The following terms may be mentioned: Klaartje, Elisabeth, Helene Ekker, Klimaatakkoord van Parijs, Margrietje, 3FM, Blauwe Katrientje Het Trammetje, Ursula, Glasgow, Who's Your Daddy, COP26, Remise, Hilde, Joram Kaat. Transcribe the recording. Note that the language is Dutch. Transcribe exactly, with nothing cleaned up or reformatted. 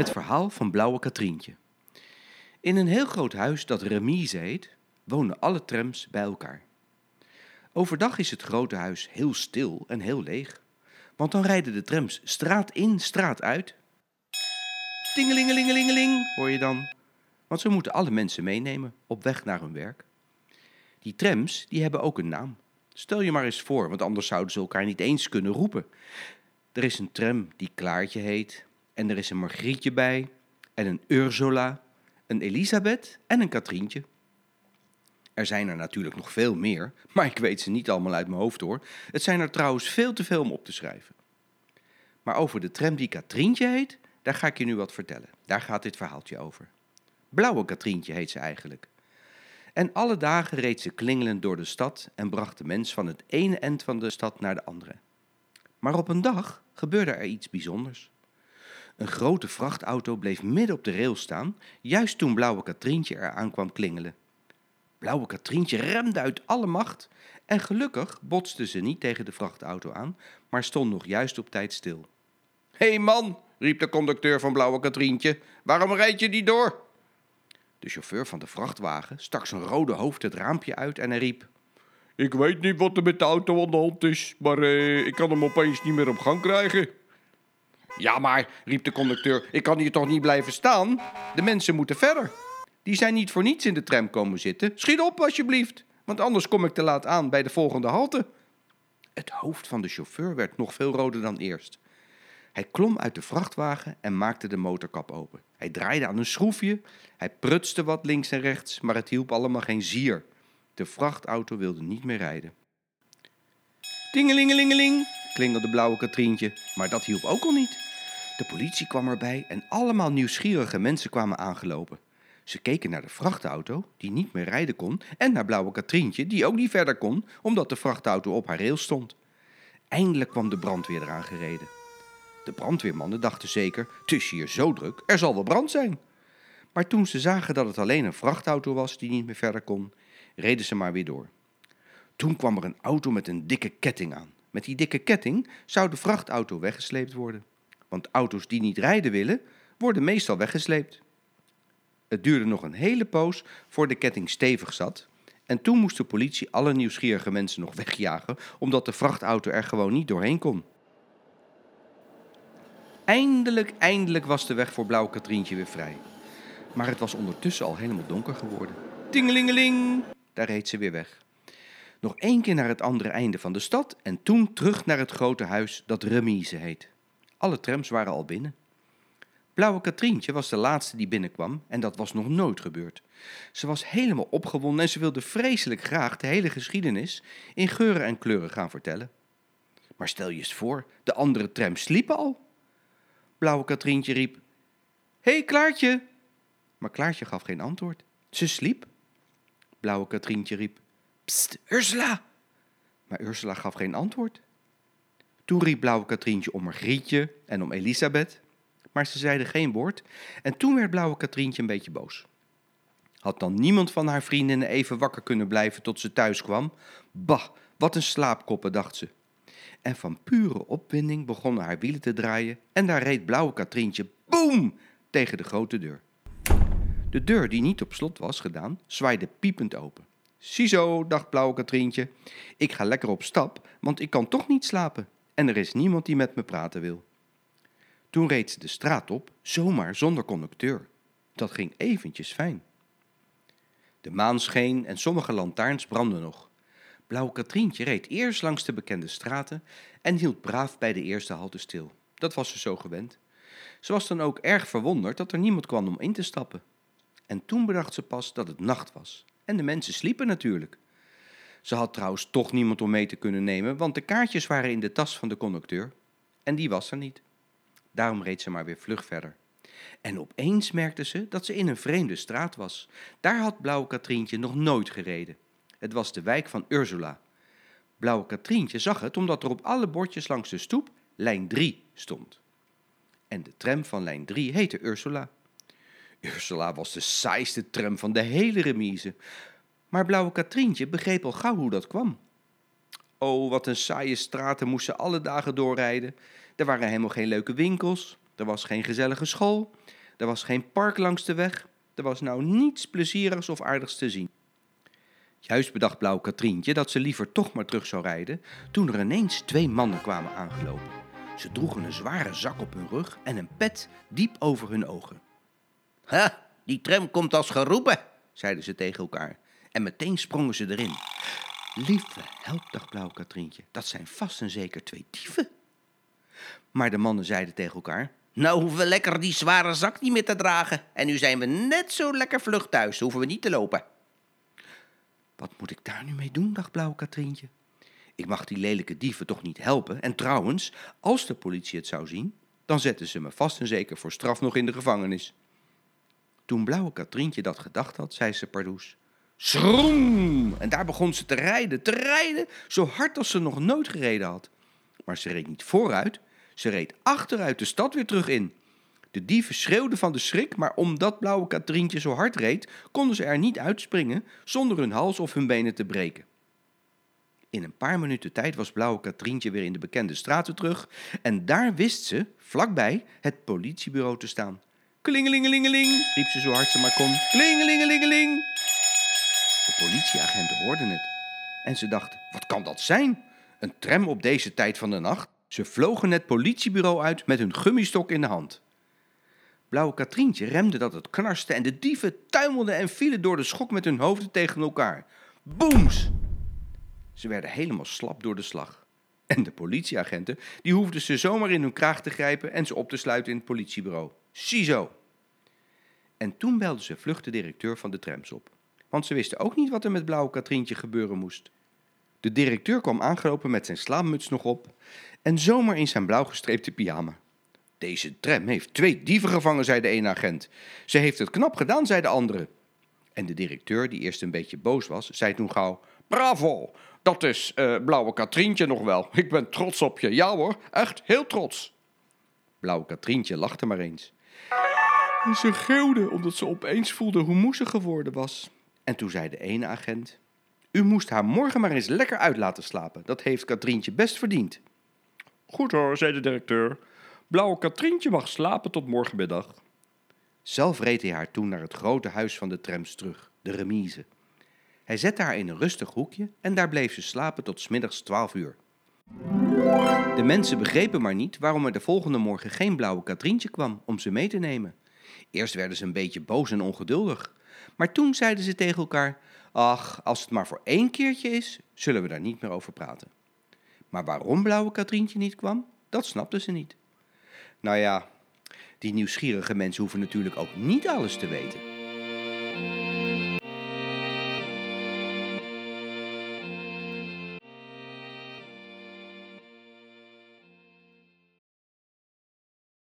Het verhaal van Blauwe Katrientje. In een heel groot huis dat Remise heet, wonen alle trams bij elkaar. Overdag is het grote huis heel stil en heel leeg, want dan rijden de trams straat in, straat uit. Tingelingelingelingeling, hoor je dan, want ze moeten alle mensen meenemen op weg naar hun werk. Die trams, die hebben ook een naam. Stel je maar eens voor, want anders zouden ze elkaar niet eens kunnen roepen. Er is een tram die Klaartje heet, en er is een Margrietje bij, en een Ursula, een Elisabeth en een Katrientje. Er zijn er natuurlijk nog veel meer, maar ik weet ze niet allemaal uit mijn hoofd hoor. Het zijn er trouwens veel te veel om op te schrijven. Maar over de tram die Katrientje heet, daar ga ik je nu wat vertellen. Daar gaat dit verhaaltje over. Blauwe Katrientje heet ze eigenlijk. En alle dagen reed ze klingelend door de stad en bracht de mens van het ene end van de stad naar de andere. Maar op een dag gebeurde er iets bijzonders. Een grote vrachtauto bleef midden op de rails staan, juist toen Blauwe Katrientje eraan kwam klingelen. Blauwe Katrientje remde uit alle macht en gelukkig botste ze niet tegen de vrachtauto aan, maar stond nog juist op tijd stil. Hé hey man, riep de conducteur van Blauwe Katrientje, waarom rijd je die door? De chauffeur van de vrachtwagen stak zijn rode hoofd het raampje uit en hij riep: Ik weet niet wat er met de auto aan de hand is, maar eh, ik kan hem opeens niet meer op gang krijgen. Ja maar, riep de conducteur, ik kan hier toch niet blijven staan? De mensen moeten verder. Die zijn niet voor niets in de tram komen zitten. Schiet op alsjeblieft, want anders kom ik te laat aan bij de volgende halte. Het hoofd van de chauffeur werd nog veel roder dan eerst. Hij klom uit de vrachtwagen en maakte de motorkap open. Hij draaide aan een schroefje, hij prutste wat links en rechts, maar het hielp allemaal geen zier. De vrachtauto wilde niet meer rijden. Tingelingelingeling, klingelde Blauwe Katrientje, maar dat hielp ook al niet. De politie kwam erbij en allemaal nieuwsgierige mensen kwamen aangelopen. Ze keken naar de vrachtauto, die niet meer rijden kon, en naar Blauwe Katrientje, die ook niet verder kon, omdat de vrachtauto op haar rails stond. Eindelijk kwam de brandweer eraan gereden. De brandweermannen dachten zeker, het is hier zo druk, er zal wel brand zijn. Maar toen ze zagen dat het alleen een vrachtauto was die niet meer verder kon, reden ze maar weer door. Toen kwam er een auto met een dikke ketting aan. Met die dikke ketting zou de vrachtauto weggesleept worden. Want auto's die niet rijden willen, worden meestal weggesleept. Het duurde nog een hele poos voor de ketting stevig zat. En toen moest de politie alle nieuwsgierige mensen nog wegjagen, omdat de vrachtauto er gewoon niet doorheen kon. Eindelijk, eindelijk was de weg voor Blauwe Katrientje weer vrij. Maar het was ondertussen al helemaal donker geworden. Tingelingeling, daar reed ze weer weg. Nog één keer naar het andere einde van de stad en toen terug naar het grote huis dat Remise heet. Alle trams waren al binnen. Blauwe Katrientje was de laatste die binnenkwam en dat was nog nooit gebeurd. Ze was helemaal opgewonden en ze wilde vreselijk graag de hele geschiedenis in geuren en kleuren gaan vertellen. Maar stel je eens voor, de andere trams sliepen al. Blauwe Katrientje riep: Hé hey, Klaartje! Maar Klaartje gaf geen antwoord. Ze sliep. Blauwe Katrientje riep: Pst, Ursula! Maar Ursula gaf geen antwoord. Toen riep Blauwe Katrientje om Margrietje en om Elisabeth, maar ze zeiden geen woord. En toen werd Blauwe Katrientje een beetje boos. Had dan niemand van haar vriendinnen even wakker kunnen blijven tot ze thuis kwam? Bah, wat een slaapkoppen, dacht ze. En van pure opwinding begonnen haar wielen te draaien en daar reed Blauwe Katrientje, boem, tegen de grote deur. De deur, die niet op slot was gedaan, zwaaide piepend open. Ziezo, dacht Blauwe Katrientje, ik ga lekker op stap, want ik kan toch niet slapen en er is niemand die met me praten wil. Toen reed ze de straat op, zomaar zonder conducteur. Dat ging eventjes fijn. De maan scheen en sommige lantaarns brandden nog. Blauwe Katrientje reed eerst langs de bekende straten en hield braaf bij de eerste halte stil. Dat was ze zo gewend. Ze was dan ook erg verwonderd dat er niemand kwam om in te stappen. En toen bedacht ze pas dat het nacht was. En de mensen sliepen natuurlijk. Ze had trouwens toch niemand om mee te kunnen nemen, want de kaartjes waren in de tas van de conducteur. En die was er niet. Daarom reed ze maar weer vlug verder. En opeens merkte ze dat ze in een vreemde straat was. Daar had Blauwe Katrientje nog nooit gereden. Het was de wijk van Ursula. Blauwe Katrientje zag het omdat er op alle bordjes langs de stoep lijn drie stond. En de tram van lijn drie heette Ursula. Ursula was de saaiste tram van de hele Remise. Maar Blauwe Katrientje begreep al gauw hoe dat kwam. O, wat een saaie straten moest ze alle dagen doorrijden. Er waren helemaal geen leuke winkels. Er was geen gezellige school, er was geen park langs de weg, er was nou niets plezierigs of aardigs te zien. Juist bedacht Blauwe Katrientje dat ze liever toch maar terug zou rijden, toen er ineens twee mannen kwamen aangelopen. Ze droegen een zware zak op hun rug en een pet diep over hun ogen. Ha, die tram komt als geroepen, zeiden ze tegen elkaar. En meteen sprongen ze erin. Lieve help, dacht Blauwe Katrientje, dat zijn vast en zeker twee dieven. Maar de mannen zeiden tegen elkaar: nou hoeven we lekker die zware zak niet meer te dragen. En nu zijn we net zo lekker vlug thuis, hoeven we niet te lopen. Wat moet ik daar nu mee doen, dacht Blauwe Katrientje. Ik mag die lelijke dieven toch niet helpen. En trouwens, als de politie het zou zien, dan zetten ze me vast en zeker voor straf nog in de gevangenis. Toen Blauwe Katrientje dat gedacht had, zei ze pardoes: schroom! En daar begon ze te rijden, te rijden, zo hard als ze nog nooit gereden had. Maar ze reed niet vooruit, ze reed achteruit de stad weer terug in. De dieven schreeuwden van de schrik, maar omdat Blauwe Katrientje zo hard reed, konden ze er niet uitspringen zonder hun hals of hun benen te breken. In een paar minuten tijd was Blauwe Katrientje weer in de bekende straten terug en daar wist ze, vlakbij, het politiebureau te staan. Klingelingelingeling, riep ze zo hard ze maar kon. Klingelingelingeling. De politieagenten hoorden het en ze dachten: wat kan dat zijn? Een tram op deze tijd van de nacht? Ze vlogen het politiebureau uit met hun gummistok in de hand. Blauwe Katrientje remde dat het knarste en de dieven tuimelden en vielen door de schok met hun hoofden tegen elkaar. Boems! Ze werden helemaal slap door de slag. En de politieagenten, die hoefden ze zomaar in hun kraag te grijpen en ze op te sluiten in het politiebureau. Ziezo! En toen belden ze vlug de directeur van de trams op. Want ze wisten ook niet wat er met Blauwe Katrientje gebeuren moest. De directeur kwam aangelopen met zijn slaapmuts nog op en zomaar in zijn blauw gestreepte pyjama. Deze tram heeft twee dieven gevangen, zei de ene agent. Ze heeft het knap gedaan, zei de andere. En de directeur, die eerst een beetje boos was, zei toen gauw: bravo, dat is uh, Blauwe Katrientje nog wel. Ik ben trots op je. Ja hoor, echt heel trots. Blauwe Katrientje lachte maar eens. En ze geeuwde omdat ze opeens voelde hoe moe ze geworden was. En toen zei de ene agent: u moest haar morgen maar eens lekker uit laten slapen. Dat heeft Katrientje best verdiend. Goed hoor, zei de directeur. Blauwe Katrientje mag slapen tot morgenmiddag. Zelf reed hij haar toen naar het grote huis van de trams terug, de Remise. Hij zette haar in een rustig hoekje en daar bleef ze slapen tot 's middags twaalf uur. De mensen begrepen maar niet waarom er de volgende morgen geen Blauwe Katrientje kwam om ze mee te nemen. Eerst werden ze een beetje boos en ongeduldig. Maar toen zeiden ze tegen elkaar: ach, als het maar voor één keertje is, zullen we daar niet meer over praten. Maar waarom Blauwe Katrientje niet kwam, dat snapten ze niet. Nou ja, die nieuwsgierige mensen hoeven natuurlijk ook niet alles te weten.